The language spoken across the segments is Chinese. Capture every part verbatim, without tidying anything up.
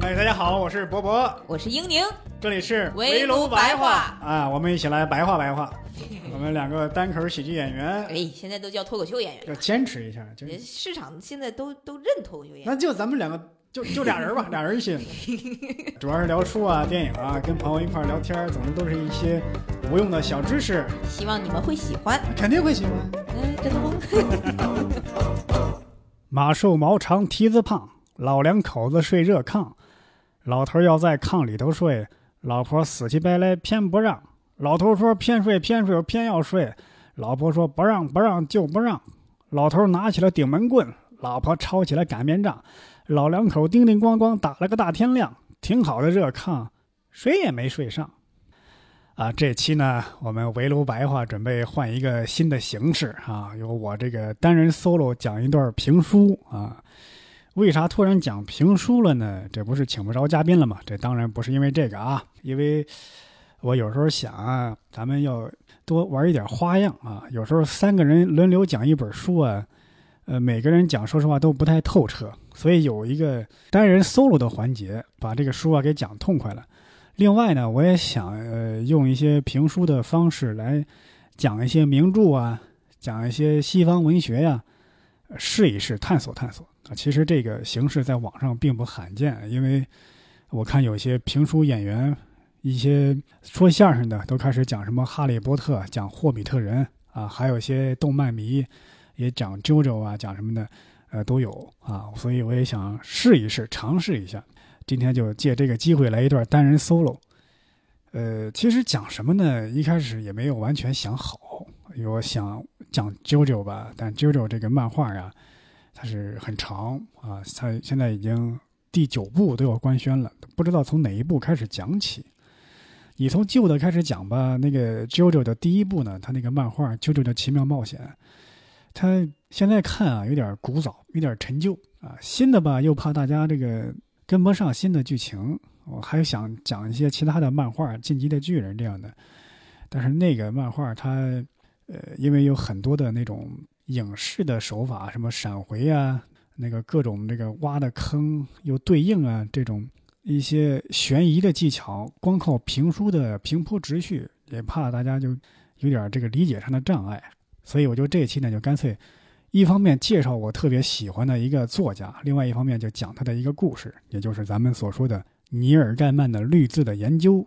哎，大家好，我是博博，我是英宁，这里是围炉白话啊，我们一起来白话白话。我们两个单口喜剧演员，哎，现在都叫脱口秀演员，要坚持一下，就是市场现在都都认脱口秀演员，那就咱们两个。就就俩人吧，俩人一起，主要是聊书啊、电影啊，跟朋友一块聊天，总之都是一些无用的小知识。希望你们会喜欢，肯定会喜欢。嗯，真的吗？马瘦毛长蹄子胖，老两口子睡热炕，老头要在炕里头睡，老婆死乞白赖偏不让。老头说偏睡偏睡偏要睡，老婆说不让不让就不让。老头拿起了顶门棍，老婆抄起了擀面杖。老两口叮叮咣咣打了个大天亮，挺好的热炕，谁也没睡上。啊，这期呢，我们围炉白话准备换一个新的形式啊，由我这个单人 solo 讲一段评书啊。为啥突然讲评书了呢？这不是请不着嘉宾了吗？这当然不是因为这个啊，因为我有时候想啊，咱们要多玩一点花样啊。有时候三个人轮流讲一本书啊，呃，每个人讲说实话都不太透彻。所以有一个单人 solo 的环节，把这个书啊给讲痛快了。另外呢，我也想呃用一些评书的方式来讲一些名著啊，讲一些西方文学呀、啊，试一试，探索探索啊。其实这个形式在网上并不罕见，因为我看有些评书演员，一些说相声的都开始讲什么《哈利波特》，讲《霍比特人》啊，还有一些动漫迷也讲 JoJo 啊，讲什么的。呃，都有啊，所以我也想试一试，尝试一下。今天就借这个机会来一段单人 solo。呃，其实讲什么呢？一开始也没有完全想好，我想讲 JoJo 吧，但 JoJo 这个漫画啊，它是很长啊，它现在已经第九部都要官宣了，不知道从哪一部开始讲起。你从旧的开始讲吧，那个 JoJo 的第一部呢，它那个漫画《JoJo 的奇妙冒险》。他现在看啊，有点古早，有点陈旧啊。新的吧，又怕大家这个跟不上新的剧情。我还想讲一些其他的漫画，《进击的巨人》这样的。但是那个漫画它，呃，因为有很多的那种影视的手法，什么闪回啊，那个各种这个挖的坑又对应啊，这种一些悬疑的技巧，光靠评书的平铺直叙，也怕大家就有点这个理解上的障碍。所以我就这一期呢，就干脆一方面介绍我特别喜欢的一个作家，另外一方面就讲他的一个故事，也就是咱们所说的尼尔盖曼的绿字的研究。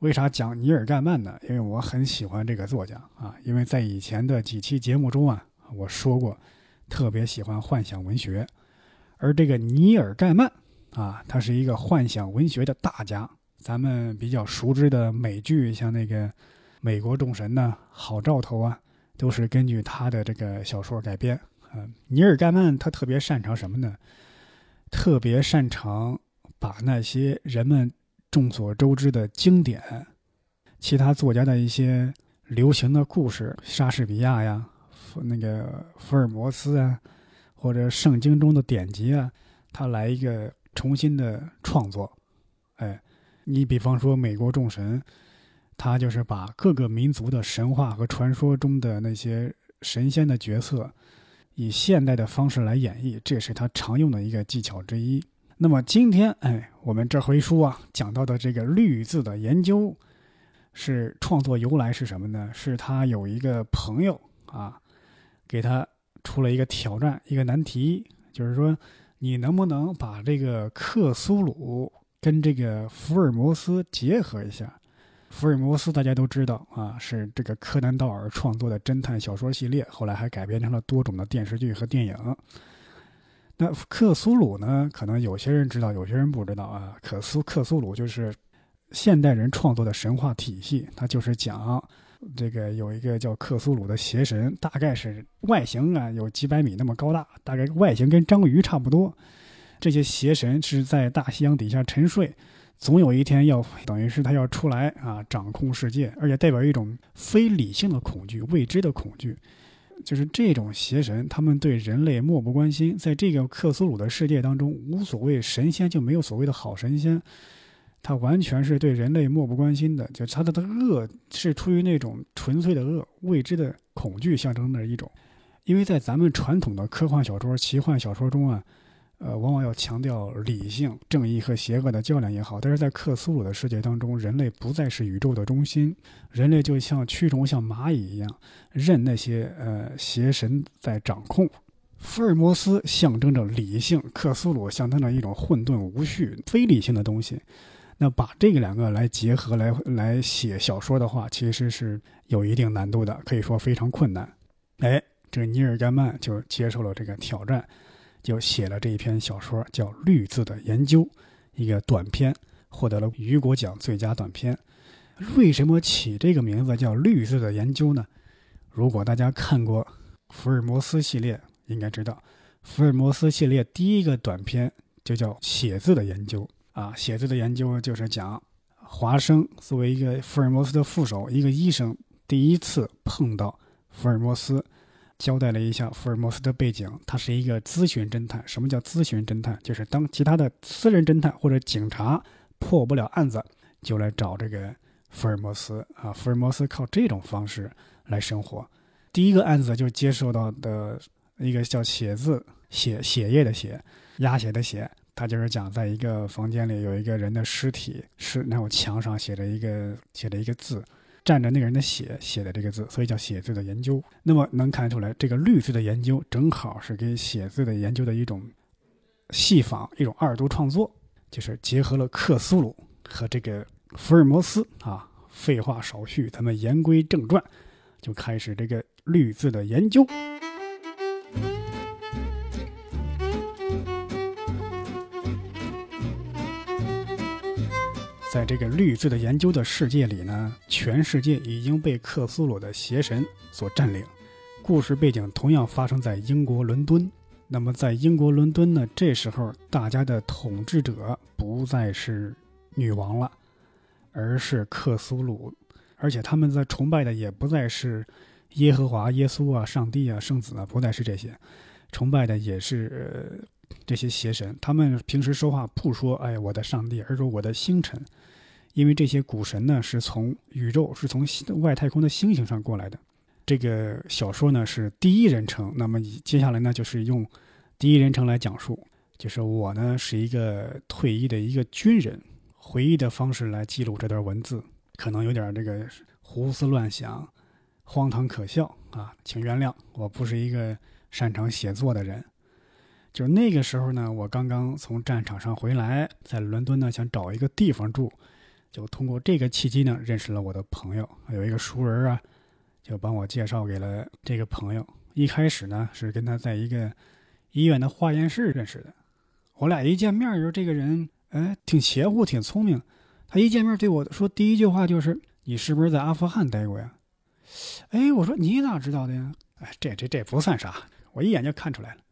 为啥讲尼尔盖曼呢？因为我很喜欢这个作家啊，因为在以前的几期节目中啊，我说过特别喜欢幻想文学，而这个尼尔盖曼啊，他是一个幻想文学的大家。咱们比较熟知的美剧，像那个《美国众神》呢，《好兆头》啊，都是根据他的这个小说改编。嗯，尼尔盖曼他特别擅长什么呢？特别擅长把那些人们众所周知的经典，其他作家的一些流行的故事，莎士比亚呀，那个福尔摩斯啊，或者圣经中的典籍啊，他来一个重新的创作。哎，你比方说《美国众神》，他就是把各个民族的神话和传说中的那些神仙的角色以现代的方式来演绎，这是他常用的一个技巧之一。那么今天哎，我们这回书啊讲到的这个绿字的研究是创作由来是什么呢？是他有一个朋友啊，给他出了一个挑战，一个难题，就是说你能不能把这个克苏鲁跟这个福尔摩斯结合一下。福尔摩斯大家都知道啊，是这个柯南道尔创作的侦探小说系列，后来还改编成了多种的电视剧和电影。那克苏鲁呢，可能有些人知道，有些人不知道啊。克苏克苏鲁就是现代人创作的神话体系，它就是讲这个有一个叫克苏鲁的邪神，大概是外形啊有几百米那么高大，大概外形跟章鱼差不多。这些邪神是在大西洋底下沉睡。总有一天要等于是他要出来啊，掌控世界，而且代表一种非理性的恐惧，未知的恐惧。就是这种邪神，他们对人类漠不关心，在这个克苏鲁的世界当中，无所谓神仙就没有所谓的好神仙，他完全是对人类漠不关心的。就他的恶是出于那种纯粹的恶，未知的恐惧象征的一种。因为在咱们传统的科幻小说、奇幻小说中啊，呃，往往要强调理性、正义和邪恶的较量也好，但是在克苏鲁的世界当中，人类不再是宇宙的中心，人类就像蛆虫、像蚂蚁一样，任那些呃邪神在掌控。福尔摩斯象征着理性，克苏鲁象征着一种混沌无序、非理性的东西。那把这个两个来结合来来写小说的话，其实是有一定难度的，可以说非常困难。哎，这个尼尔·盖曼就接受了这个挑战，就写了这一篇小说叫《绿字的研究》，一个短篇，获得了雨果奖最佳短篇。为什么起这个名字叫《绿字的研究》呢？如果大家看过福尔摩斯系列，应该知道福尔摩斯系列第一个短篇就叫《写字的研究》。啊，写字的研究就是讲华生作为一个福尔摩斯的副手，一个医生第一次碰到福尔摩斯，交代了一下福尔摩斯的背景，他是一个咨询侦探。什么叫咨询侦探？就是当其他的私人侦探或者警察破不了案子，就来找这个福尔摩斯啊。福尔摩斯靠这种方式来生活。第一个案子就接受到的一个叫血字，血血液的血，鸭血的血。他就是讲，在一个房间里有一个人的尸体，是然后墙上写着一个写着一个字，蘸着那个人的血写的这个字，所以叫写字的研究。那么能看出来，这个绿字的研究正好是给写字的研究的一种戏仿，一种二度创作，就是结合了克苏鲁和这个福尔摩斯啊。废话少叙，咱们言归正传，就开始这个绿字的研究。在这个绿字的研究的世界里呢，全世界已经被克苏鲁的邪神所占领。故事背景同样发生在英国伦敦。那么在英国伦敦呢，这时候大家的统治者不再是女王了，而是克苏鲁，而且他们在崇拜的也不再是耶和华、耶稣啊、上帝啊、圣子啊，不再是这些，崇拜的也是、呃、这些邪神。他们平时说话不说哎我的上帝，而说我的星辰。因为这些古神呢是从宇宙，是从外太空的星星上过来的。这个小说呢是第一人称，那么接下来呢就是用第一人称来讲述，就是我呢是一个退役的一个军人，回忆的方式来记录这段文字，可能有点这个胡思乱想、荒唐可笑啊，请原谅，我不是一个擅长写作的人。就是那个时候呢，我刚刚从战场上回来，在伦敦呢想找一个地方住，就通过这个契机呢，认识了我的朋友，有一个熟人啊，就帮我介绍给了这个朋友。一开始呢，是跟他在一个医院的化验室认识的。我俩一见面就这个人，哎，挺邪乎，挺聪明。他一见面对我说第一句话就是：“你是不是在阿富汗待过呀？”哎，我说你哪知道的呀？哎，这这这不算啥，我一眼就看出来了。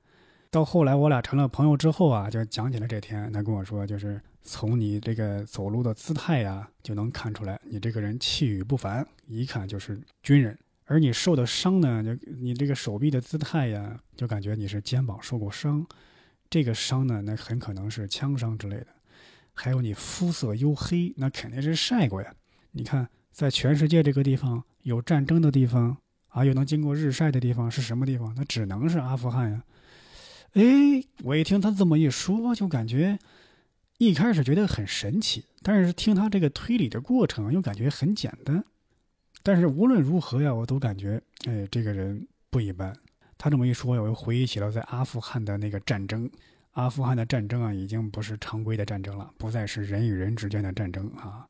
到后来我俩成了朋友之后啊，就讲起来这天，他跟我说就是从你这个走路的姿态呀、啊，就能看出来你这个人气宇不凡，一看就是军人。而你受的伤呢，就你这个手臂的姿态呀、啊，就感觉你是肩膀受过伤，这个伤呢，那很可能是枪伤之类的。还有你肤色黝黑，那肯定是晒过呀。你看，在全世界这个地方有战争的地方啊，又能经过日晒的地方是什么地方？那只能是阿富汗呀。哎，我一听他这么一说，就感觉一开始觉得很神奇，但是听他这个推理的过程又感觉很简单。但是无论如何呀，我都感觉哎，这个人不一般。他这么一说，我又回忆起了在阿富汗的那个战争。阿富汗的战争啊，已经不是常规的战争了，不再是人与人之间的战争啊。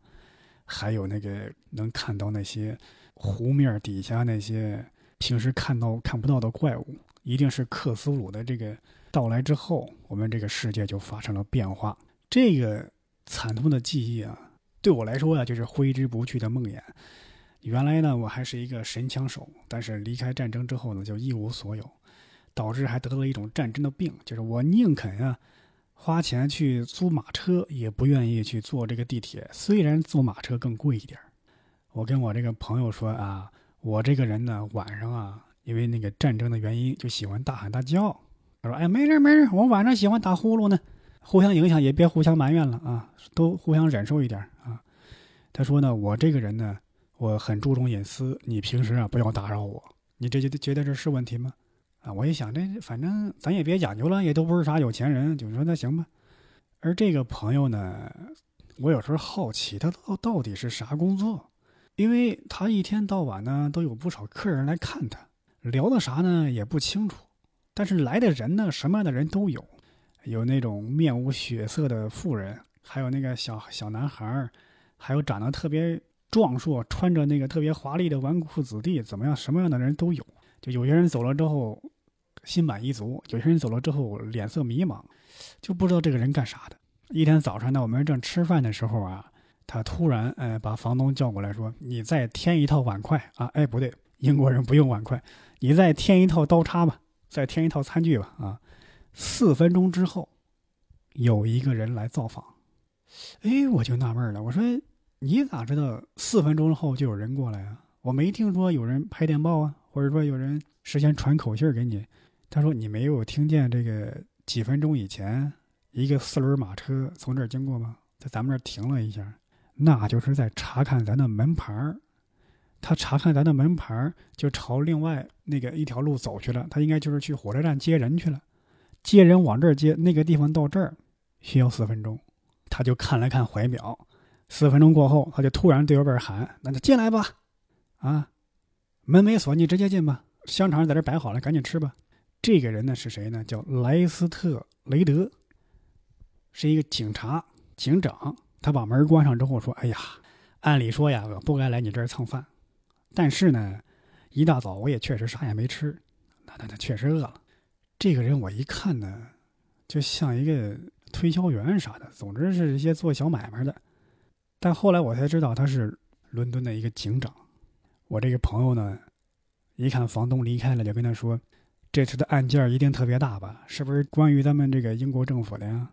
还有那个能看到那些湖面底下那些平时看到看不到的怪物。一定是克苏鲁的这个到来之后，我们这个世界就发生了变化。这个惨痛的记忆啊，对我来说啊，就是挥之不去的梦魇。原来呢，我还是一个神枪手，但是离开战争之后呢，就一无所有，导致还得了一种战争的病，就是我宁肯啊花钱去租马车，也不愿意去坐这个地铁。虽然坐马车更贵一点。我跟我这个朋友说啊，我这个人呢，晚上啊。因为那个战争的原因，就喜欢大喊大叫。他说：“哎，没事没事，我晚上喜欢打呼噜呢。”互相影响，也别互相埋怨了啊，都互相忍受一点啊。他说呢，我这个人呢，我很注重隐私，你平时啊不要打扰我。你这觉得这是问题吗？啊，我一想这反正咱也别讲究了，也都不是啥有钱人，就说那行吧。而这个朋友呢，我有时候好奇他到到底是啥工作，因为他一天到晚呢都有不少客人来看他，聊的啥呢也不清楚，但是来的人呢什么样的人都有，有那种面无血色的妇人，还有那个小小男孩，还有长得特别壮硕穿着那个特别华丽的纨绔子弟，怎么样什么样的人都有。就有些人走了之后心满意足，有些人走了之后脸色迷茫，就不知道这个人干啥的。一天早上呢，我们正吃饭的时候啊，他突然呃把房东叫过来说，你再添一套碗筷啊，哎不对，英国人不用碗筷，你再添一套刀叉吧，再添一套餐具吧啊。四分钟之后有一个人来造访。哎，我就纳闷了，我说你咋知道四分钟后就有人过来啊？我没听说有人拍电报啊，或者说有人事先传口信给你。他说你没有听见这个几分钟以前一个四轮马车从这儿经过吗？在咱们这儿停了一下，那就是在查看咱的门牌。他查看咱的门牌就朝另外那个一条路走去了，他应该就是去火车站接人去了，接人往这儿接，那个地方到这儿需要四分钟。他就看了看怀表，四分钟过后他就突然对外边喊，那就进来吧啊，门没锁，你直接进吧，香肠在这摆好了，赶紧吃吧。这个人呢是谁呢？叫莱斯特雷德，是一个警察警长。他把门关上之后说，哎呀，按理说呀我不该来你这儿蹭饭，但是呢一大早我也确实啥也没吃，那那那确实饿了。这个人我一看呢就像一个推销员啥的，总之是一些做小买卖的。但后来我才知道他是伦敦的一个警长。我这个朋友呢一看房东离开了，就跟他说，这次的案件一定特别大吧，是不是关于咱们这个英国政府的呀？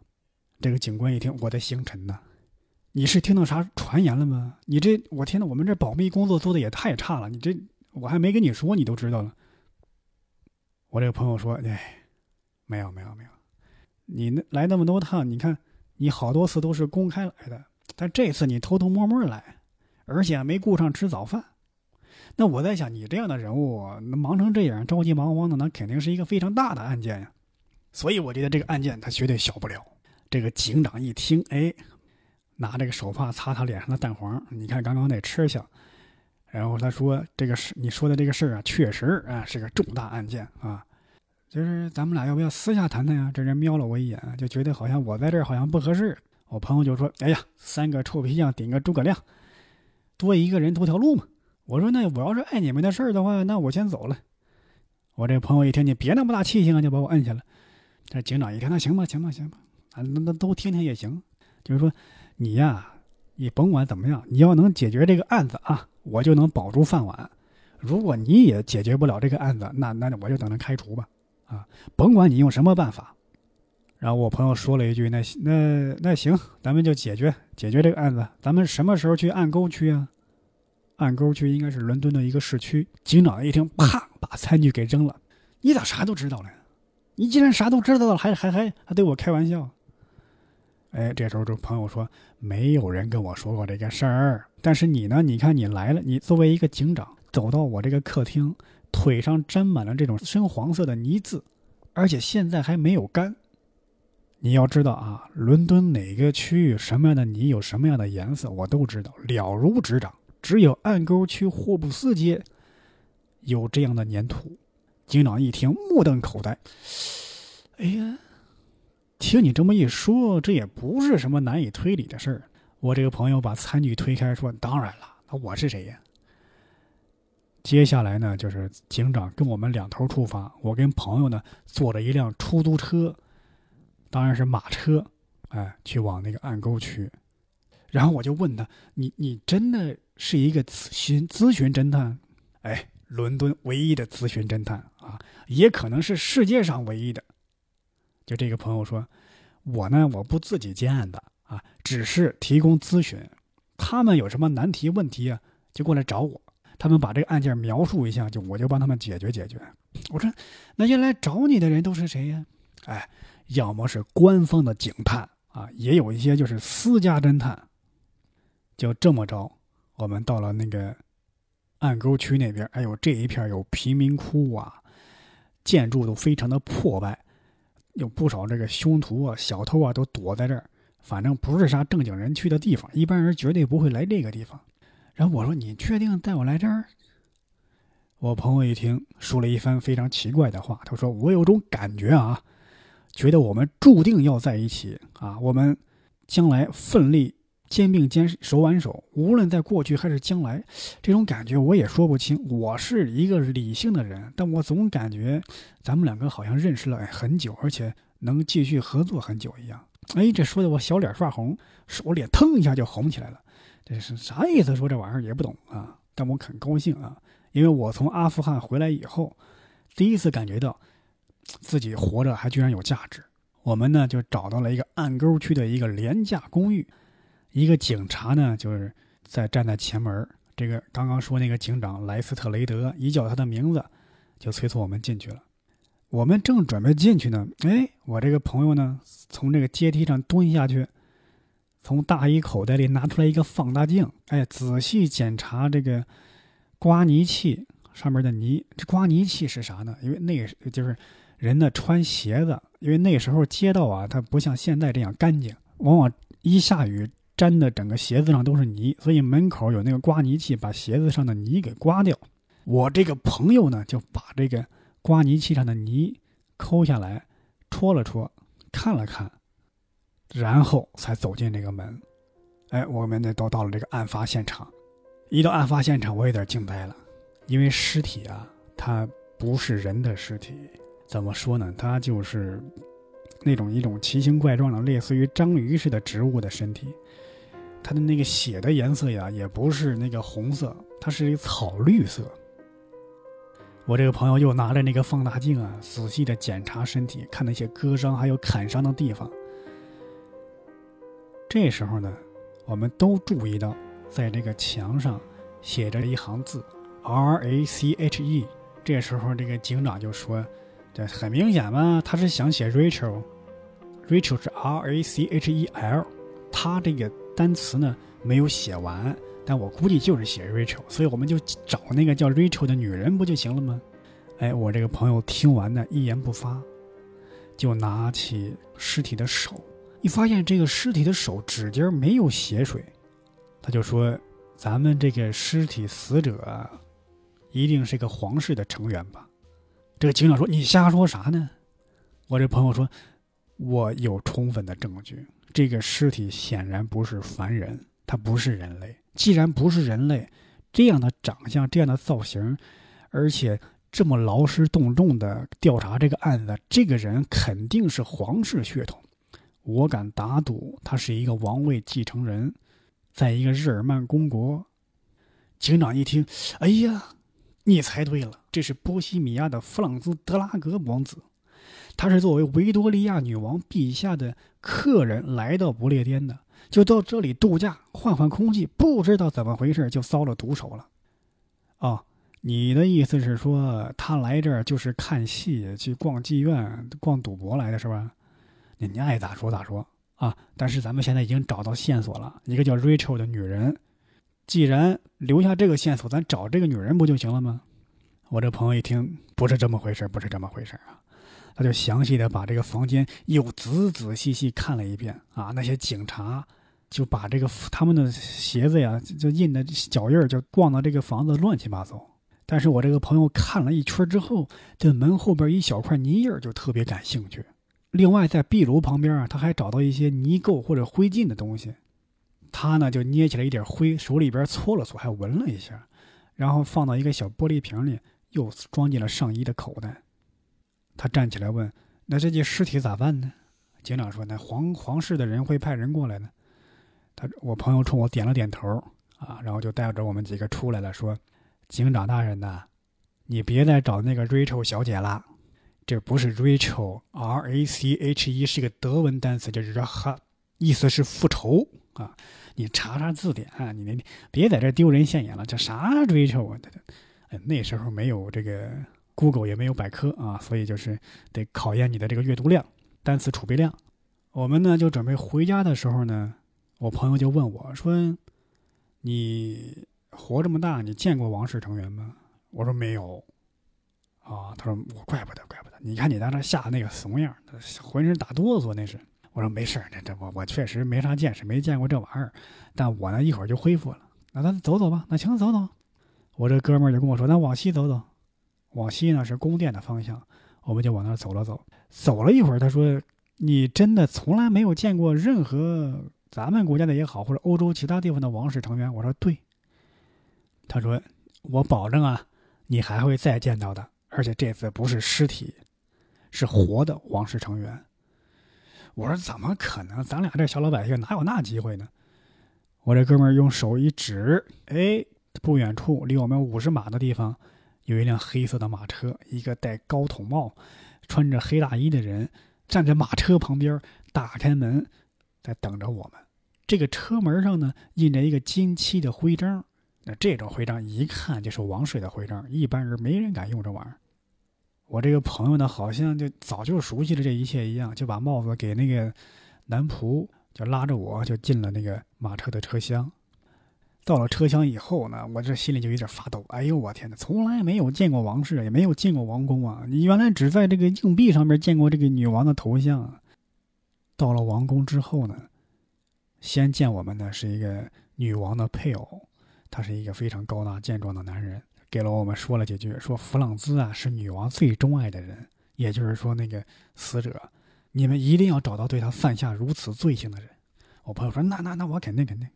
这个警官一听，我的星辰呐，你是听到啥传言了吗？你这，我天哪，我们这保密工作做的也太差了，你这我还没跟你说你都知道了。我这个朋友说，哎，没有没有没有，你来那么多趟，你看你好多次都是公开来的，但这次你偷偷摸摸来，而且没顾上吃早饭。那我在想，你这样的人物忙成这样，着急忙慌的，那肯定是一个非常大的案件呀。所以我觉得这个案件他绝对小不了。这个警长一听，哎，拿这个手帕擦擦脸上的蛋黄，你看刚刚得吃下。然后他说，这个你说的这个事儿啊，确实啊是个重大案件啊。就是咱们俩要不要私下谈谈呀？这人瞄了我一眼，就觉得好像我在这儿好像不合适。我朋友就说，哎呀，三个臭皮匠顶个诸葛亮，多一个人多条路嘛。我说那我要是碍你们的事儿的话，那我先走了。我这朋友一听，你别那么大气性啊，就把我摁下了。这警长一听，那行吧行吧行吧，啊，那那都听听也行。就是说你呀，你甭管怎么样，你要能解决这个案子啊，我就能保住饭碗。如果你也解决不了这个案子，那那我就等着开除吧。啊，甭管你用什么办法。然后我朋友说了一句，那那那行，咱们就解决解决这个案子。咱们什么时候去暗沟区啊？暗沟区应该是伦敦的一个市区。警长一听，啪，把餐具给扔了。你咋啥都知道了？你既然啥都知道了，还还还还对我开玩笑？哎，这时候这朋友说，没有人跟我说过这个事儿。但是你呢？你看你来了，你作为一个警长，走到我这个客厅，腿上沾满了这种深黄色的泥渍，而且现在还没有干。你要知道啊，伦敦哪个区域什么样的泥有什么样的颜色，我都知道，了如指掌。只有暗沟区霍布斯街有这样的粘土。警长一听，目瞪口呆。哎呀，听你这么一说，这也不是什么难以推理的事儿。我这个朋友把餐具推开说，当然了，那我是谁呀？接下来呢，就是警长跟我们两头出发。我跟朋友呢坐着一辆出租车，当然是马车，哎，去往那个暗沟区。然后我就问他，你你真的是一个咨询咨询侦探？哎，伦敦唯一的咨询侦探啊，也可能是世界上唯一的。就这个朋友说，我呢我不自己接案的啊，只是提供咨询。他们有什么难题问题啊，就过来找我。他们把这个案件描述一下，就我就帮他们解决解决。我说，那些来找你的人都是谁呀？哎，要么是官方的警探啊，也有一些就是私家侦探。就这么着，我们到了那个暗沟区那边。哎呦，这一片有贫民窟啊，建筑都非常的破败，有不少这个凶徒啊、小偷啊都躲在这儿，反正不是啥正经人去的地方，一般人绝对不会来这个地方。然后我说你确定带我来这儿？我朋友一听说了一番非常奇怪的话，他说我有种感觉啊，觉得我们注定要在一起啊，我们将来奋力肩并肩手挽手，无论在过去还是将来，这种感觉我也说不清。我是一个理性的人，但我总感觉咱们两个好像认识了、哎、很久，而且能继续合作很久一样。哎，这说的我小脸刷红，手脸腾一下就红起来了，这是啥意思？说这玩意儿也不懂啊，但我很高兴啊，因为我从阿富汗回来以后，第一次感觉到自己活着还居然有价值。我们呢就找到了一个暗沟区的一个廉价公寓，一个警察呢就是在站在前门，这个刚刚说那个警长莱斯特雷德一叫他的名字就催促我们进去了。我们正准备进去呢，哎，我这个朋友呢从这个阶梯上蹲下去，从大衣口袋里拿出来一个放大镜，哎，仔细检查这个刮泥器上面的泥。这刮泥器是啥呢？因为那个就是人呢穿鞋子，因为那时候街道啊它不像现在这样干净，往往一下雨粘的整个鞋子上都是泥，所以门口有那个刮泥器，把鞋子上的泥给刮掉。我这个朋友呢就把这个刮泥器上的泥抠下来，戳了戳，看了看，然后才走进这个门。哎，我们都到了这个案发现场。一到案发现场我有点惊呆了，因为尸体啊它不是人的尸体，怎么说呢，它就是那种一种奇形怪状的类似于章鱼似的植物的身体。它的那个血的颜色呀也不是那个红色，它是一草绿色。我这个朋友又拿着那个放大镜啊仔细的检查身体，看那些割伤还有砍伤的地方。这时候呢我们都注意到在这个墙上写着一行字 R A C H E。 这时候这个警长就说这很明显嘛，他是想写 Rachel， Rachel 是 R A C H E L， 他这个单词呢没有写完，但我估计就是写 Rachel， 所以我们就找那个叫 Rachel 的女人不就行了吗？哎，我这个朋友听完呢一言不发，就拿起尸体的手，一发现这个尸体的手指尖没有血水，他就说咱们这个尸体死者一定是个皇室的成员吧。这个警长说你瞎说啥呢？我这朋友说我有充分的证据，这个尸体显然不是凡人，他不是人类。既然不是人类，这样的长相，这样的造型，而且这么劳师动众的调查这个案子，这个人肯定是皇室血统。我敢打赌他是一个王位继承人，在一个日耳曼公国。警长一听，哎呀，你猜对了，这是波西米亚的弗朗兹·德拉格王子，他是作为维多利亚女王陛下的客人来到不列颠的，就到这里度假换换空气，不知道怎么回事就遭了毒手了。哦，你的意思是说他来这儿就是看戏、去逛妓院、逛赌博来的是吧？你你爱咋说咋说啊！但是咱们现在已经找到线索了，一个叫 Rachel 的女人。既然留下这个线索，咱找这个女人不就行了吗？我这朋友一听，不是这么回事，不是这么回事啊！他就详细的把这个房间又仔仔细细看了一遍啊，那些警察就把这个他们的鞋子呀，就印的脚印就逛到这个房子乱七八糟。但是我这个朋友看了一圈之后，对门后边一小块泥印就特别感兴趣。另外在壁炉旁边啊，他还找到一些泥垢或者灰烬的东西，他呢就捏起来一点灰，手里边搓了搓，还闻了一下，然后放到一个小玻璃瓶里，又装进了上衣的口袋。他站起来问：“那这具尸体咋办呢？”警长说：“那皇皇室的人会派人过来呢。”他我朋友冲我点了点头啊，然后就带着我们几个出来了，说：“警长大人呐，你别再找那个 Rachel 小姐啦，这不是 Rachel， R A C H E 是个德文单词，就是哈，意思是复仇啊。你查查字典，啊、你, 你别在这丢人现眼了，这啥 Rachel 啊？哎，那时候没有这个。” Google 也没有百科啊，所以就是得考验你的这个阅读量、单词储备量。我们呢就准备回家的时候呢，我朋友就问我说：“你活这么大，你见过王室成员吗？”我说：“没有。”啊，他说我怪不得怪不得，你看你当时吓得那个怂样，浑身打哆嗦那是。我说没事，这这我我确实没啥见识，没见过这玩意儿，但我呢一会儿就恢复了。那咱走走吧，那行走走。我这哥们儿就跟我说，那往西走走，往西呢是宫殿的方向，我们就往那走了走。走了一会儿，他说你真的从来没有见过任何咱们国家的也好，或者欧洲其他地方的王室成员。我说对。他说我保证啊，你还会再见到的，而且这次不是尸体，是活的王室成员。我说怎么可能，咱俩这小老百姓哪有那机会呢？我这哥们儿用手一指，哎，不远处离我们五十码的地方有一辆黑色的马车，一个戴高筒帽穿着黑大衣的人站在马车旁边，打开门在等着我们。这个车门上呢印着一个金漆的徽章，那这种徽章一看就是王室的徽章，一般人没人敢用这玩意儿。我这个朋友呢，好像就早就熟悉了这一切一样，就把帽子给那个男仆，就拉着我就进了那个马车的车厢。到了车厢以后呢，我这心里就有点发抖。哎呦我天哪，从来没有见过王室，也没有见过王宫啊！你原来只在这个硬币上面见过这个女王的头像啊。到了王宫之后呢，先见我们的是一个女王的配偶，他是一个非常高大健壮的男人。给了我们说了几句，说弗朗兹啊是女王最钟爱的人，也就是说那个死者，你们一定要找到对他犯下如此罪行的人。我朋友说那那那我肯定肯定。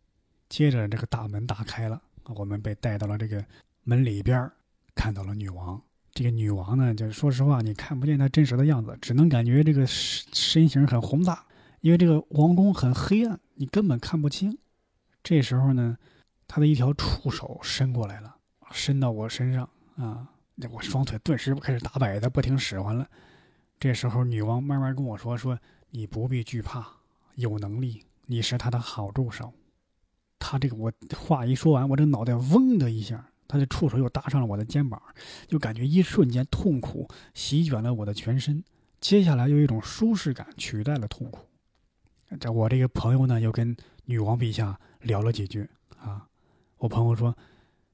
接着这个大门打开了，我们被带到了这个门里边，看到了女王。这个女王呢，就是说实话你看不见她真实的样子，只能感觉这个身形很宏大，因为这个王宫很黑暗，你根本看不清。这时候呢，她的一条触手伸过来了，伸到我身上啊！我双腿顿时开始打摆的，不停使唤了。这时候女王慢慢跟我说：“说你不必惧怕，有能力，你是他的好助手。”他这个我话一说完，我这脑袋嗡的一下，他的触手又搭上了我的肩膀，就感觉一瞬间痛苦席卷了我的全身。接下来有一种舒适感取代了痛苦。这我这个朋友呢，又跟女王陛下聊了几句啊。我朋友说，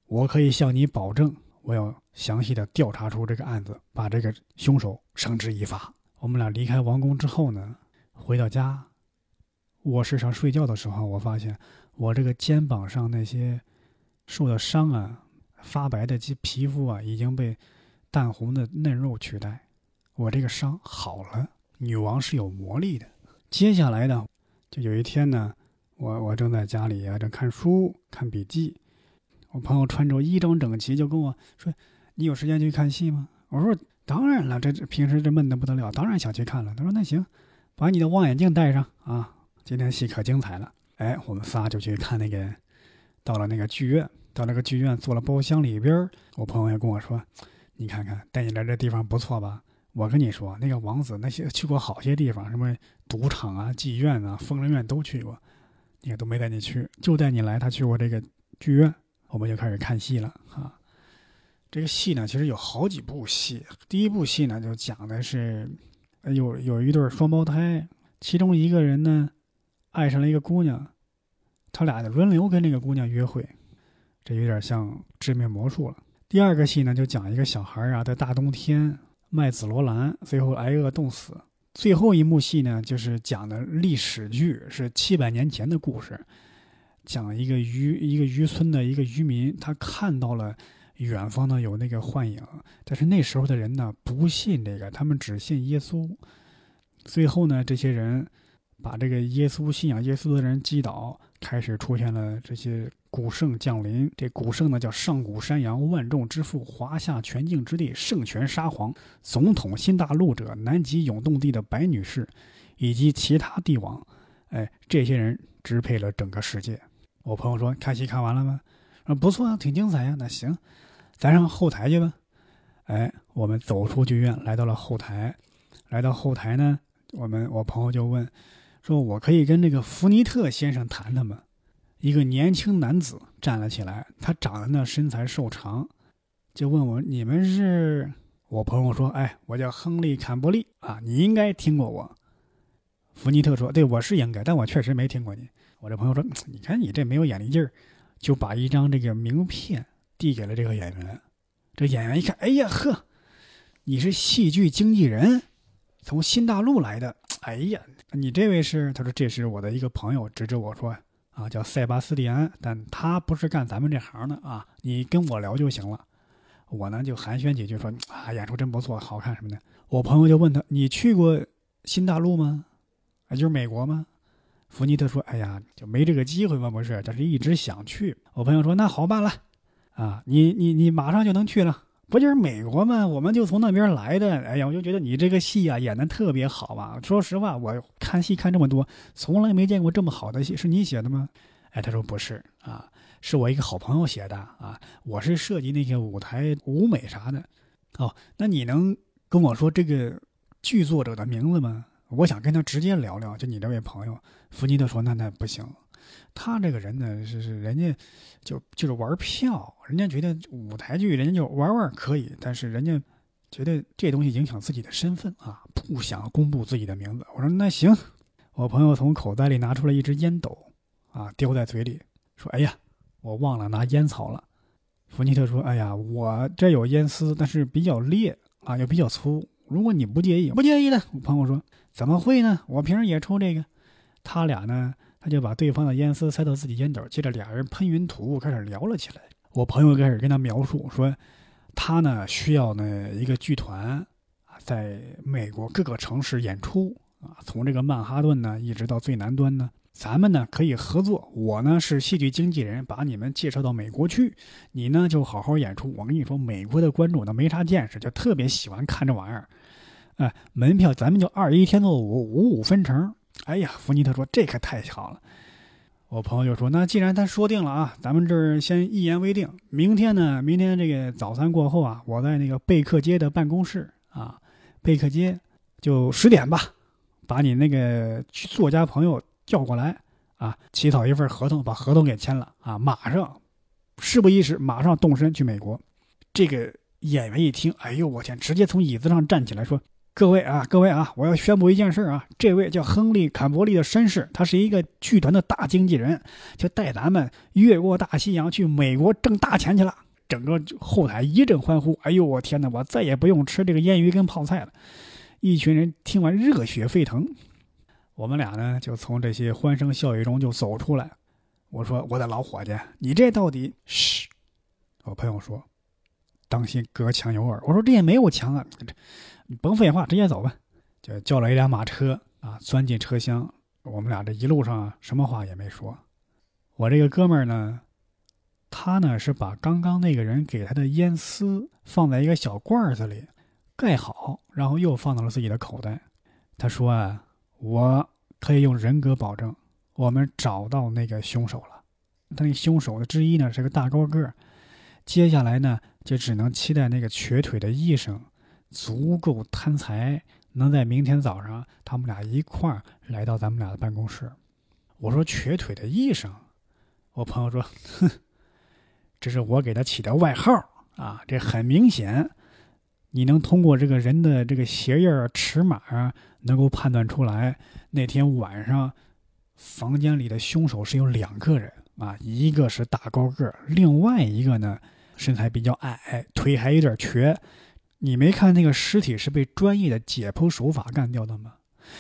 我可以向你保证，我要详细的调查出这个案子，把这个凶手绳之以法。我们俩离开王宫之后呢，回到家，卧室上睡觉的时候，我发现我这个肩膀上那些受的伤啊，发白的皮肤啊，已经被淡红的嫩肉取代，我这个伤好了。女王是有魔力的。接下来呢，就有一天呢，我我正在家里啊，正看书看笔记。我朋友穿着衣装整齐，就跟我说：“你有时间去看戏吗？”我说：“当然了，这平时这闷得不得了，当然想去看了。”他说：“那行，把你的望远镜带上啊，今天戏可精彩了。”哎，我们仨就去看那个，到了那个剧院，到那个剧院坐了包厢里边，我朋友也跟我说：“你看看，带你来这地方不错吧？我跟你说，那个王子那些去过好些地方，什么赌场啊、妓院啊、疯人院都去过，你看都没带你去，就带你来他去过这个剧院。”我们就开始看戏了啊！这个戏呢，其实有好几部戏。第一部戏呢，就讲的是有有一对双胞胎，其中一个人呢爱上了一个姑娘，他俩就轮流跟这个姑娘约会，这有点像致命魔术了。第二个戏呢，就讲一个小孩啊，在大冬天卖紫罗兰，最后挨饿冻死。最后一幕戏呢，就是讲的历史剧，是七百年前的故事。讲一个渔一个渔村的一个渔民，他看到了远方呢有那个幻影，但是那时候的人呢不信这个，他们只信耶稣。最后呢，这些人把这个耶稣信仰耶稣的人击倒，开始出现了这些古圣降临。这古圣呢叫上古山羊，万众之父，华夏全境之地，圣权沙皇，总统新大陆者，南极永冻地的白女士，以及其他帝王。哎，这些人支配了整个世界。我朋友说：“看戏看完了吗？”说：“不错啊，挺精彩呀。”那行，咱上后台去吧。哎，我们走出剧院，来到了后台。来到后台呢，我们我朋友就问说：“我可以跟这个福尼特先生谈谈吗？”一个年轻男子站了起来，他长得呢身材瘦长，就问我：“你们是？”我朋友说：“哎，我叫亨利·坎伯利啊，你应该听过我。”福尼特说：“对，我是应该，但我确实没听过你。”我这朋友说：“你看你这没有眼力劲儿。”就把一张这个名片递给了这个演员。这演员一看，哎呀呵，你是戏剧经纪人，从新大陆来的，哎呀，你这位是？他说这是我的一个朋友指着我说啊，叫塞巴斯蒂安，但他不是干咱们这行的啊，你跟我聊就行了。我呢就寒暄几句说啊，演出真不错，好看什么的。我朋友就问他，你去过新大陆吗？啊，就是美国吗？弗尼特说，哎呀，就没这个机会嘛，不是，但是一直想去。我朋友说，那好办了啊，你你你马上就能去了。不就是美国吗？我们就从那边来的。哎呀，我就觉得你这个戏啊演得特别好嘛。说实话，我看戏看这么多，从来没见过这么好的戏。是你写的吗？哎，他说不是啊，是我一个好朋友写的啊。我是涉及那些舞台舞美啥的。哦，那你能跟我说这个剧作者的名字吗？我想跟他直接聊聊。就你这位朋友，弗尼特说那那不行。他这个人呢，是是人家就就是玩票，人家觉得舞台剧人家就玩玩可以，但是人家觉得这东西影响自己的身份啊，不想公布自己的名字。我说那行，我朋友从口袋里拿出了一只烟斗啊，叼在嘴里，说哎呀，我忘了拿烟草了。弗尼特说哎呀，我这有烟丝，但是比较裂啊，又比较粗，如果你不介意。不介意的，我朋友说，怎么会呢，我平时也抽这个。他俩呢，他就把对方的烟丝塞到自己烟斗，接着俩人喷云吐雾开始聊了起来。我朋友开始跟他描述说，他呢需要呢一个剧团在美国各个城市演出啊，从这个曼哈顿呢一直到最南端呢，咱们呢可以合作，我呢是戏剧经纪人，把你们介绍到美国去，你呢就好好演出。我跟你说，美国的观众呢没啥见识，就特别喜欢看这玩意儿，哎，门票咱们就二一天作五，五五分成。哎呀，弗尼特说这可太巧了。我朋友就说，那既然他说定了啊，咱们这儿先一言为定，明天呢，明天这个早餐过后啊，我在那个贝克街的办公室啊，贝克街就十点吧，把你那个作家朋友叫过来啊，起草一份合同，把合同给签了啊，马上事不宜迟，马上动身去美国。这个演员一听，哎呦我天，直接从椅子上站起来说，各位啊，各位啊，我要宣布一件事啊！这位叫亨利·坎伯利的绅士，他是一个剧团的大经纪人，就带咱们越过大西洋去美国挣大钱去了。整个后台一阵欢呼，哎呦我天哪，我再也不用吃这个腌鱼跟泡菜了。一群人听完热血沸腾。我们俩呢就从这些欢声笑语中就走出来。我说我的老伙计，你这到底……嘘！我朋友说，当心隔墙有耳。我说这也没有墙啊，你甭废话，直接走吧。就叫了一辆马车啊，钻进车厢。我们俩这一路上什么话也没说。我这个哥们儿呢，他呢是把刚刚那个人给他的烟丝放在一个小罐子里盖好，然后又放到了自己的口袋。他说啊，我可以用人格保证，我们找到那个凶手了。他那凶手的之一呢是个大高个儿。接下来呢就只能期待那个瘸腿的医生足够贪财，能在明天早上他们俩一块儿来到咱们俩的办公室。我说瘸腿的医生，我朋友说，哼，这是我给他起的外号啊，这很明显，你能通过这个人的这个鞋印儿、尺码啊，能够判断出来，那天晚上房间里的凶手是有两个人啊，一个是大高个儿，另外一个呢身材比较矮，腿还有点瘸。你没看那个尸体是被专业的解剖手法干掉的吗？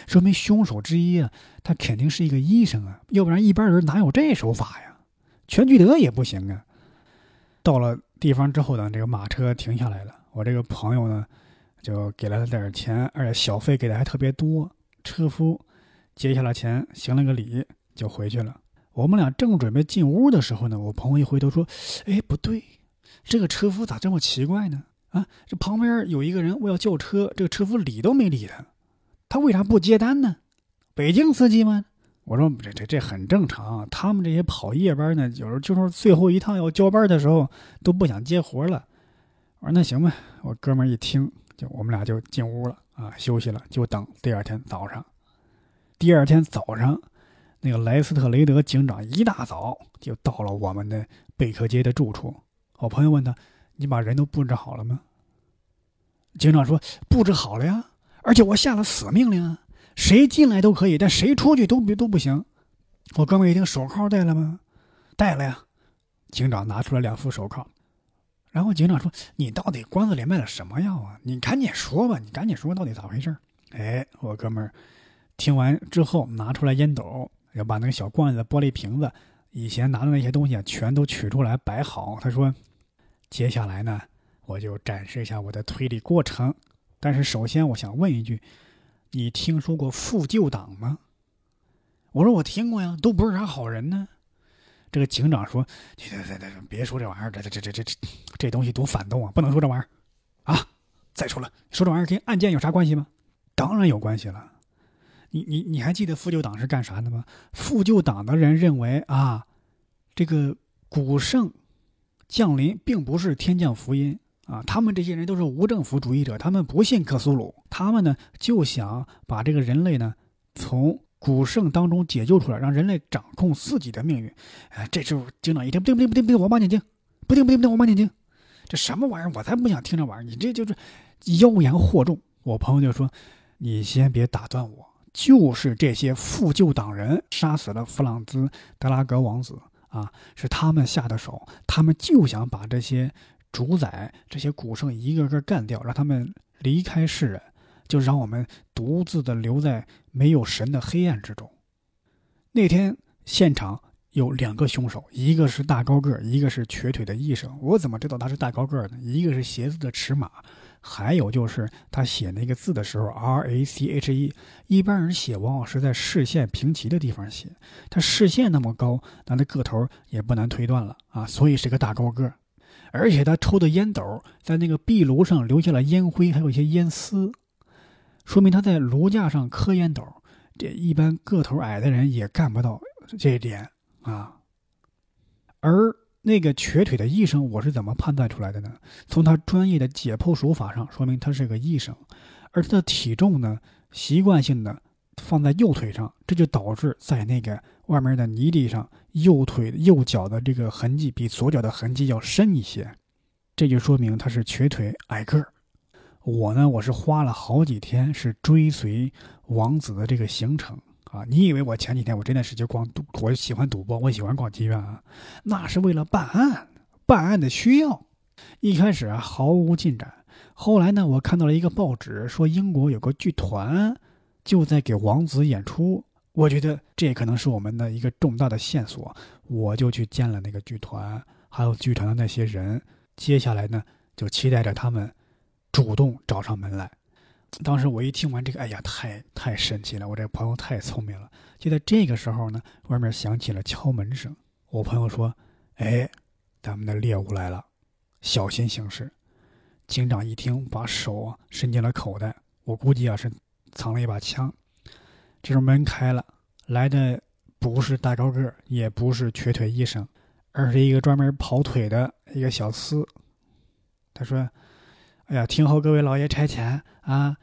说明凶手之一啊，他肯定是一个医生啊，要不然一般人哪有这手法呀？全聚德也不行啊。到了地方之后呢，这个马车停下来了。我这个朋友呢，就给了他点钱，而且小费给的还特别多。车夫接下了钱，行了个礼，就回去了。我们俩正准备进屋的时候呢，我朋友一回头说：“哎，不对，这个车夫咋这么奇怪呢？”啊，这旁边有一个人，我要叫车，这个车夫理都没理他，他为啥不接单呢？北京司机吗？我说这这这很正常、啊，他们这些跑夜班呢，有时候就是最后一趟要交班的时候都不想接活了。我说那行吧，我哥们一听，就我们俩就进屋了啊，休息了，就等第二天早上。第二天早上，那个莱斯特雷德警长一大早就到了我们的贝克街的住处。我朋友问他，你把人都布置好了吗？警长说，布置好了呀，而且我下了死命令啊，谁进来都可以，但谁出去都都不行。我哥们一听，手铐带了吗？带了呀。警长拿出来两副手铐，然后警长说：“你到底瓜子里卖了什么药啊？你赶紧说吧，你赶紧说到底咋回事。”哎，我哥们儿听完之后拿出来烟斗，要把那个小罐子、玻璃瓶子以前拿的那些东西全都取出来摆好。他说：“接下来呢，我就展示一下我的推理过程。但是首先我想问一句，你听说过复旧党吗？”我说：“我听过呀，都不是啥好人呢。”这个警长说：“你别说这玩意儿，这这这这这这东西多反动啊！不能说这玩意儿啊！再说了，说这玩意儿跟案件有啥关系吗？当然有关系了。你你你还记得复旧党是干啥的吗？复旧党的人认为啊，这个古圣降临并不是天降福音啊，他们这些人都是无政府主义者，他们不信克苏鲁，他们呢就想把这个人类呢从。”古圣当中解救出来，让人类掌控自己的命运。哎，这时候警长一听，不听不听不听不听，王八念经，不听不听不听，王八念经，这什么玩意儿？我才不想听这玩意儿！你这就是妖言惑众。我朋友就说：“你先别打断我，就是这些复旧党人杀死了弗朗兹·德拉格王子啊，是他们下的手，他们就想把这些主宰、这些古圣一个个干掉，让他们离开世人。”就让我们独自的留在没有神的黑暗之中。那天现场有两个凶手，一个是大高个，一个是瘸腿的医生。我怎么知道他是大高个呢？一个是鞋子的尺码，还有就是他写那个字的时候 R A C H E， 一般人写往往是在视线平齐的地方写，他视线那么高，那他个头也不难推断了啊，所以是个大高个。而且他抽的烟斗在那个壁炉上留下了烟灰，还有一些烟丝，说明他在炉架上磕烟斗，这一般个头矮的人也干不到这一点啊。而那个瘸腿的医生，我是怎么判断出来的呢？从他专业的解剖手法上，说明他是个医生。而他的体重呢，习惯性的放在右腿上，这就导致在那个外面的泥地上，右腿右脚的这个痕迹比左脚的痕迹要深一些，这就说明他是瘸腿矮个儿。我呢，我是花了好几天，是追随王子的这个行程啊！你以为我前几天我真的是就光赌，我喜欢赌博，我喜欢逛妓院啊？那是为了办案，办案的需要。一开始啊毫无进展，后来呢，我看到了一个报纸说英国有个剧团就在给王子演出，我觉得这可能是我们的一个重大的线索，我就去见了那个剧团，还有剧团的那些人。接下来呢，就期待着他们。主动找上门来，当时我一听完这个，哎呀，太太神奇了！我这朋友太聪明了。就在这个时候呢，外面响起了敲门声。我朋友说：“哎，咱们的猎物来了，小心行事。”警长一听，把手啊伸进了口袋，我估计啊是藏了一把枪。这时候门开了，来的不是大高个，也不是瘸腿医生，而是一个专门跑腿的一个小厮。他说。哎呀，听候各位老爷差遣啊！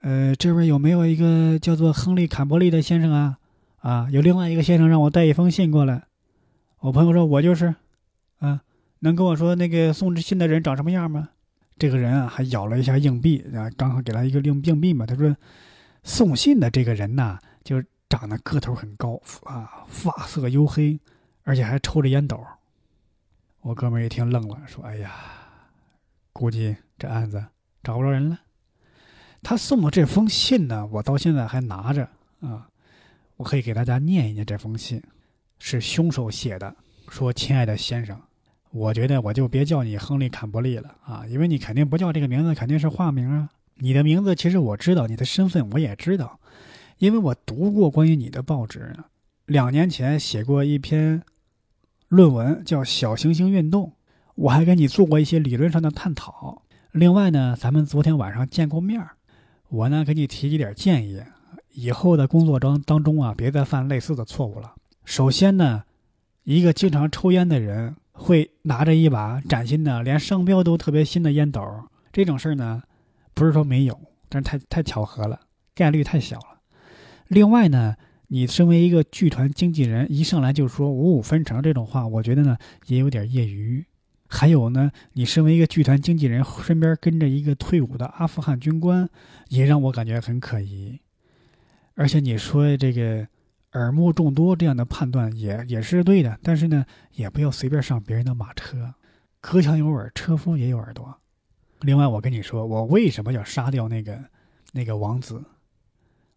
呃，这边有没有一个叫做亨利·坎伯利的先生啊？啊，有另外一个先生让我带一封信过来。我朋友说，我就是，啊，能跟我说那个送信的人长什么样吗？这个人啊，还咬了一下硬币啊，刚好给他一个硬硬币嘛。他说，送信的这个人呐、啊，就长得个头很高啊，发色黝黑，而且还抽着烟斗。我哥们一听愣了，说：“哎呀，估计。”这案子找不着人了。他送的这封信呢，我到现在还拿着啊，我可以给大家念一念这封信，是凶手写的，说：“亲爱的先生，我觉得我就别叫你亨利·坎伯利了啊，因为你肯定不叫这个名字，肯定是化名啊。你的名字其实我知道，你的身份我也知道，因为我读过关于你的报纸，两年前写过一篇论文叫《小行星运动》，我还跟你做过一些理论上的探讨。另外呢，咱们昨天晚上见过面，我呢给你提一点建议，以后的工作当当中啊，别再犯类似的错误了。首先呢，一个经常抽烟的人会拿着一把崭新的，连商标都特别新的烟斗，这种事呢，不是说没有，但是太太巧合了，概率太小了。另外呢，你身为一个剧团经纪人，一上来就说五五分成这种话，我觉得呢也有点业余。还有呢，你身为一个剧团经纪人，身边跟着一个退伍的阿富汗军官，也让我感觉很可疑。而且你说这个耳目众多这样的判断也也是对的，但是呢，也不要随便上别人的马车。隔墙有耳，车夫也有耳朵。另外我跟你说，我为什么要杀掉那个那个王子，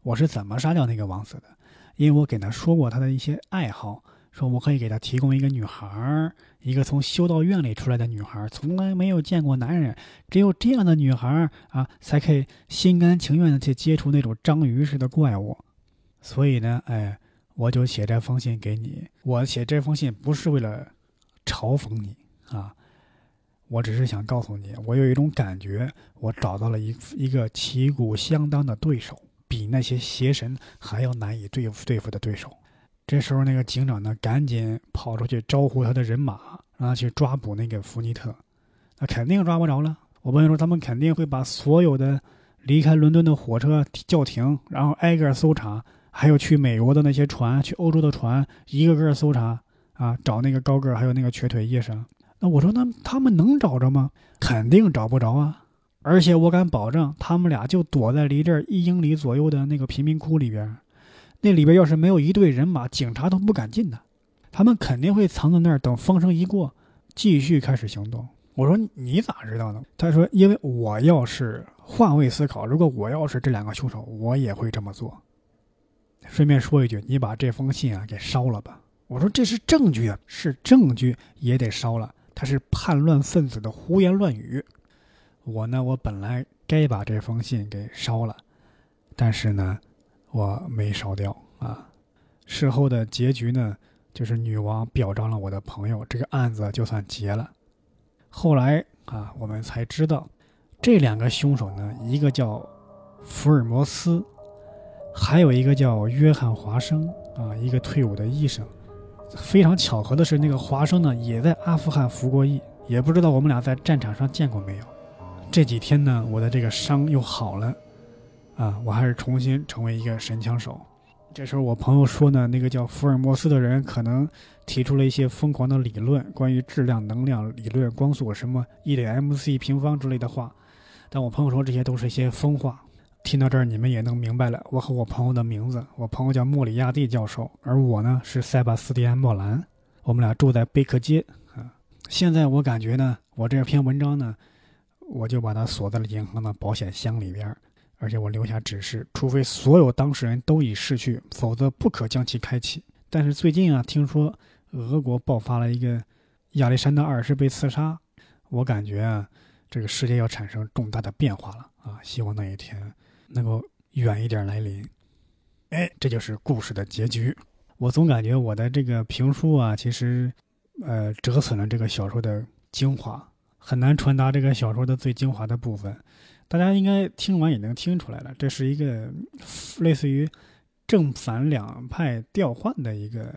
我是怎么杀掉那个王子的，因为我给他说过他的一些爱好，说我可以给他提供一个女孩，一个从修道院里出来的女孩，从来没有见过男人，只有这样的女孩啊，才可以心甘情愿的去接触那种章鱼似的怪物。所以呢，哎，我就写这封信给你。我写这封信不是为了嘲讽你啊，我只是想告诉你，我有一种感觉，我找到了一一个旗鼓相当的对手，比那些邪神还要难以对付对付的对手。这时候那个警长呢赶紧跑出去招呼他的人马，让他去抓捕那个福尼特。那肯定抓不着了，我朋友说他们肯定会把所有的离开伦敦的火车叫停，然后挨个搜查，还有去美国的那些船，去欧洲的船，一个个搜查啊，找那个高个还有那个瘸腿夜神。那我说那他们能找着吗？肯定找不着啊，而且我敢保证他们俩就躲在离这儿一英里左右的那个贫民窟里边，那里边要是没有一队人马，警察都不敢进的。他们肯定会藏在那儿，等风声一过继续开始行动。我说你咋知道呢？他说因为我要是换位思考，如果我要是这两个凶手，我也会这么做。顺便说一句，你把这封信啊给烧了吧。我说这是证据啊，是证据也得烧了，他是叛乱分子的胡言乱语。我呢，我本来该把这封信给烧了，但是呢我没烧掉啊。事后的结局呢，就是女王表彰了我的朋友，这个案子就算结了。后来啊，我们才知道这两个凶手呢，一个叫福尔摩斯，还有一个叫约翰华生啊，一个退伍的医生。非常巧合的是，那个华生呢也在阿富汗服过役，也不知道我们俩在战场上见过没有。这几天呢，我的这个伤又好了啊，我还是重新成为一个神枪手。这时候我朋友说呢，那个叫福尔摩斯的人可能提出了一些疯狂的理论，关于质量、能量理论、光速，什么 E 等于 M C 平方之类的话。但我朋友说这些都是一些疯话。听到这儿你们也能明白了，我和我朋友的名字，我朋友叫莫里亚蒂教授，而我呢是塞巴斯蒂安·莫兰，我们俩住在贝克街啊。现在我感觉呢，我这篇文章呢，我就把它锁在了银行的保险箱里边。而且我留下指示，除非所有当事人都已逝去，否则不可将其开启。但是最近啊，听说俄国爆发了一个亚历山大二世被刺杀，我感觉啊，这个世界要产生重大的变化了啊！希望那一天能够远一点来临。哎，这就是故事的结局。我总感觉我的这个评书啊，其实呃折损了这个小说的精华，很难传达这个小说的最精华的部分。大家应该听完也能听出来了，这是一个类似于正反两派调换的一个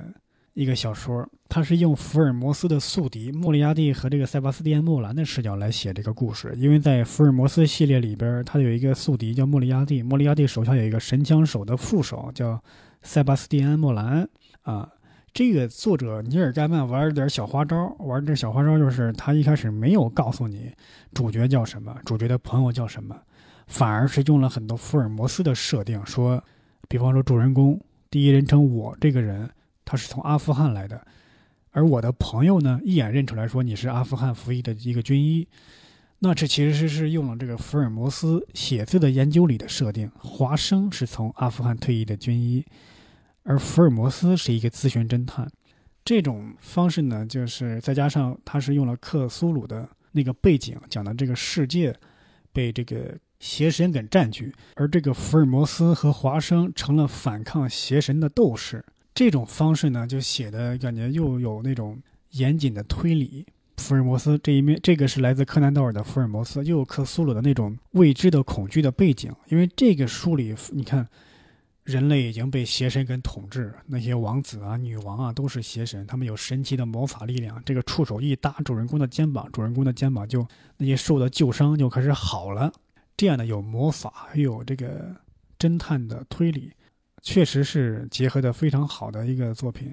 一个小说。它是用福尔摩斯的宿敌莫里亚蒂和这个塞巴斯蒂安·莫兰的视角来写这个故事。因为在福尔摩斯系列里边，它有一个宿敌叫莫里亚蒂，莫里亚蒂手下有一个神枪手的副手叫塞巴斯蒂安·莫兰啊。这个作者尼尔盖曼玩点小花招，玩点小花招就是他一开始没有告诉你主角叫什么，主角的朋友叫什么，反而是用了很多福尔摩斯的设定，说比方说主人公第一人称我这个人他是从阿富汗来的，而我的朋友呢一眼认出来说你是阿富汗服役的一个军医。那这其实是用了这个福尔摩斯写字的研究里的设定，华生是从阿富汗退役的军医，而福尔摩斯是一个咨询侦探。这种方式呢，就是再加上他是用了克苏鲁的那个背景，讲的这个世界被这个邪神给占据，而这个福尔摩斯和华生成了反抗邪神的斗士。这种方式呢，就写的感觉又有那种严谨的推理。福尔摩斯这一面，这个是来自柯南道尔的福尔摩斯，又有克苏鲁的那种未知的恐惧的背景。因为这个书里你看，人类已经被邪神跟统治，那些王子啊、女王啊都是邪神，他们有神奇的魔法力量。这个触手一搭主人公的肩膀，主人公的肩膀就那些受的旧伤就开始好了。这样的有魔法，又有这个侦探的推理，确实是结合的非常好的一个作品。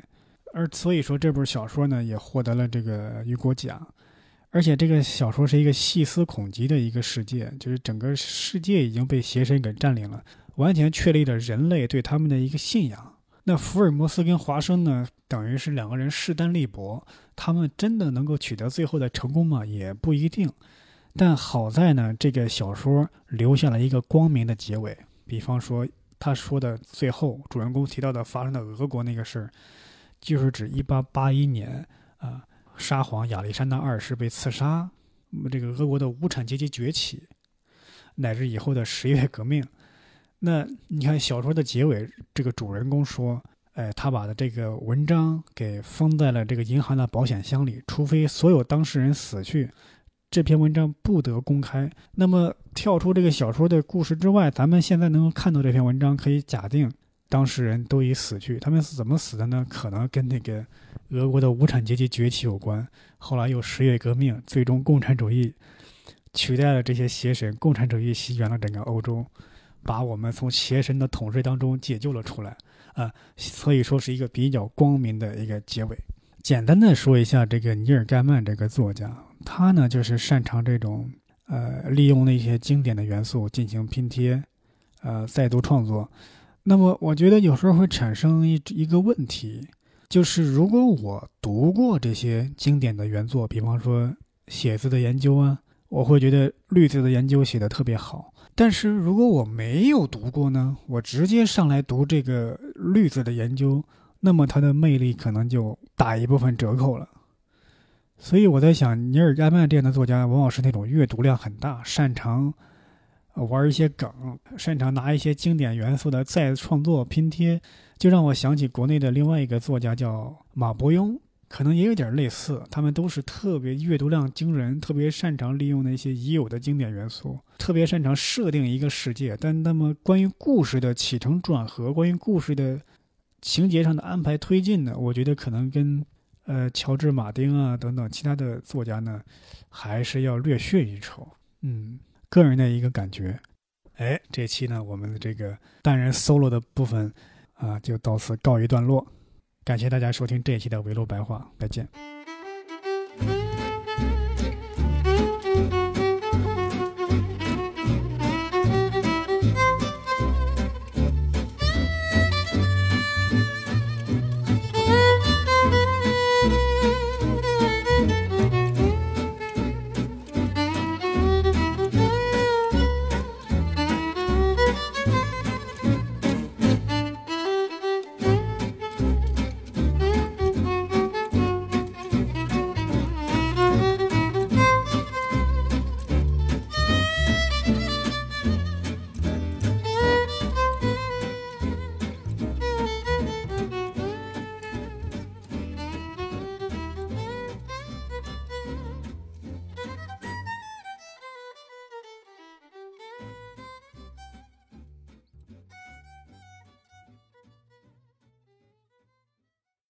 而所以说这本小说呢也获得了这个雨果奖。而且这个小说是一个细思恐极的一个世界，就是整个世界已经被邪神给占领了，完全确立了人类对他们的一个信仰。那福尔摩斯跟华生呢，等于是两个人势单力薄，他们真的能够取得最后的成功吗？也不一定。但好在呢，这个小说留下了一个光明的结尾，比方说他说的最后主人公提到的发生的俄国那个事儿，就是指一八八一年啊，沙皇亚历山大二世被刺杀，这个俄国的无产阶级崛起，乃至以后的十月革命。那你看小说的结尾，这个主人公说，哎，他把这个文章给封在了这个银行的保险箱里，除非所有当事人死去，这篇文章不得公开。那么跳出这个小说的故事之外，咱们现在能够看到这篇文章，可以假定当事人都已死去。他们是怎么死的呢？可能跟那个俄国的无产阶级崛起有关，后来又十月革命，最终共产主义取代了这些邪神，共产主义席卷了整个欧洲，把我们从邪神的统治当中解救了出来啊，所以说是一个比较光明的一个结尾。简单的说一下这个尼尔盖曼这个作家，他呢就是擅长这种呃利用那些经典的元素进行拼贴，呃再度创作。那么我觉得有时候会产生一一个问题，就是如果我读过这些经典的原作，比方说写字的研究啊，我会觉得绿字的研究写得特别好。但是如果我没有读过呢，我直接上来读这个绿字的研究，那么它的魅力可能就打一部分折扣了。所以我在想，尼尔盖曼这样的作家往往是那种阅读量很大，擅长玩一些梗，擅长拿一些经典元素的再创作拼贴，就让我想起国内的另外一个作家叫马伯庸，可能也有点类似。他们都是特别阅读量惊人，特别擅长利用那些已有的经典元素，特别擅长设定一个世界，但那么关于故事的起承转合，关于故事的情节上的安排推进呢，我觉得可能跟呃乔治马丁啊等等其他的作家呢还是要略逊一筹。嗯，个人的一个感觉。哎，这期呢我们的这个单人 solo 的部分啊就到此告一段落，感谢大家收听这一期的围炉白话，再见。